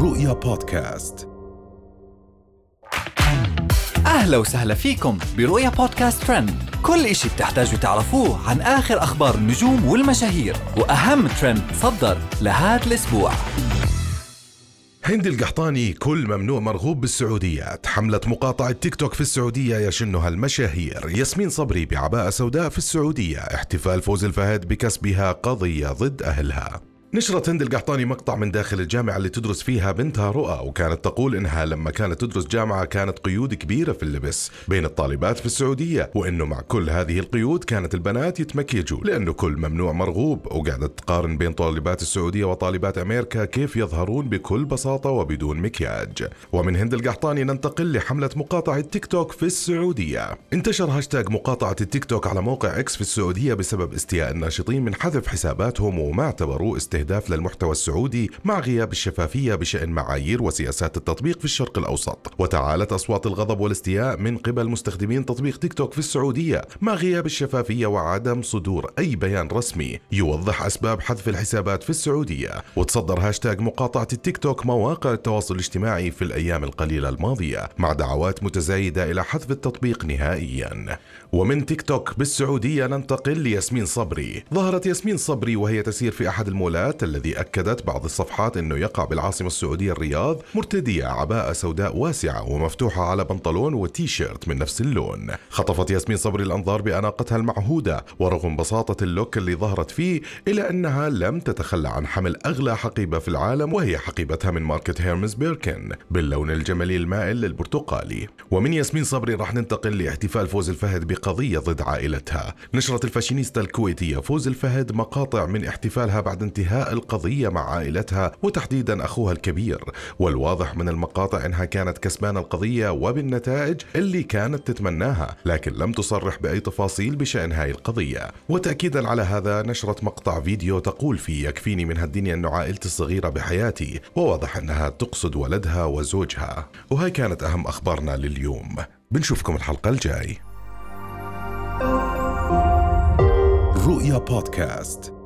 رؤيا بودكاست. أهلا وسهلا فيكم برؤيا بودكاست ترند، كل إشي بتحتاجوا تعرفوه عن آخر أخبار النجوم والمشاهير وأهم ترند صدر لهذا الأسبوع. هند القحطاني كل ممنوع مرغوب بالسعودية، حملة مقاطعة تيك توك في السعودية يشنها المشاهير. ياسمين صبري بعباءة سوداء في السعودية، احتفال فوز الفهد بكسبها قضية ضد أهلها. نشرت هند القحطاني مقطع من داخل الجامعة اللي تدرس فيها بنتها رؤى، وكانت تقول إنها لما كانت تدرس جامعة كانت قيود كبيرة في اللبس بين الطالبات في السعودية، وإنه مع كل هذه القيود كانت البنات يتمكيجوا لأنه كل ممنوع مرغوب، وقعدت تقارن بين طالبات السعودية وطالبات أمريكا كيف يظهرون بكل بساطة وبدون مكياج. ومن هند القحطاني ننتقل لحملة مقاطعة تيك توك في السعودية. انتشر هاشتاج مقاطعة التيك توك على موقع إكس في السعودية بسبب استياء الناشطين من حذف حساباتهم وما اعتبروه استهداف للمحتوى السعودي مع غياب الشفافية بشأن معايير وسياسات التطبيق في الشرق الأوسط. وتعالت أصوات الغضب والاستياء من قبل مستخدمين تطبيق تيك توك في السعودية مع غياب الشفافية وعدم صدور أي بيان رسمي يوضح أسباب حذف الحسابات في السعودية. وتصدر هاشتاج مقاطعة التيك توك مواقع التواصل الاجتماعي في الأيام القليلة الماضية مع دعوات متزايدة إلى حذف التطبيق نهائيا. ومن تيك توك بالسعودية ننتقل لياسمين صبري. ظهرت ياسمين صبري وهي تسير في أحد المولات الذي أكدت بعض الصفحات أنه يقع بالعاصمة السعودية الرياض، مرتدية عباءة سوداء واسعة ومفتوحة على بنطلون وتيشيرت من نفس اللون. خطفت ياسمين صبري الأنظار بأناقتها المعهودة، ورغم بساطة اللوك اللي ظهرت فيه إلا أنها لم تتخلى عن حمل أغلى حقيبة في العالم، وهي حقيبتها من ماركة هيرمز بيركن باللون الجمالي المائل للبرتقالي. ومن ياسمين صبري راح ننتقل لاحتفال فوز الفهد بقضية ضد عائلتها. نشرت الفاشينيستا الكويتية فوز الفهد مقاطع من احتفالها بعد انتهاء القضية مع عائلتها وتحديدا أخوها الكبير، والواضح من المقاطع أنها كانت كسبانة القضية وبالنتائج اللي كانت تتمناها، لكن لم تصرح بأي تفاصيل بشأن هاي القضية. وتأكيدا على هذا نشرت مقطع فيديو تقول فيه: يكفيني من هالدنيا أنه عائلتي الصغيرة بحياتي، وواضح أنها تقصد ولدها وزوجها. وهاي كانت أهم أخبارنا لليوم، بنشوفكم الحلقة الجاي. رؤيا بودكاست.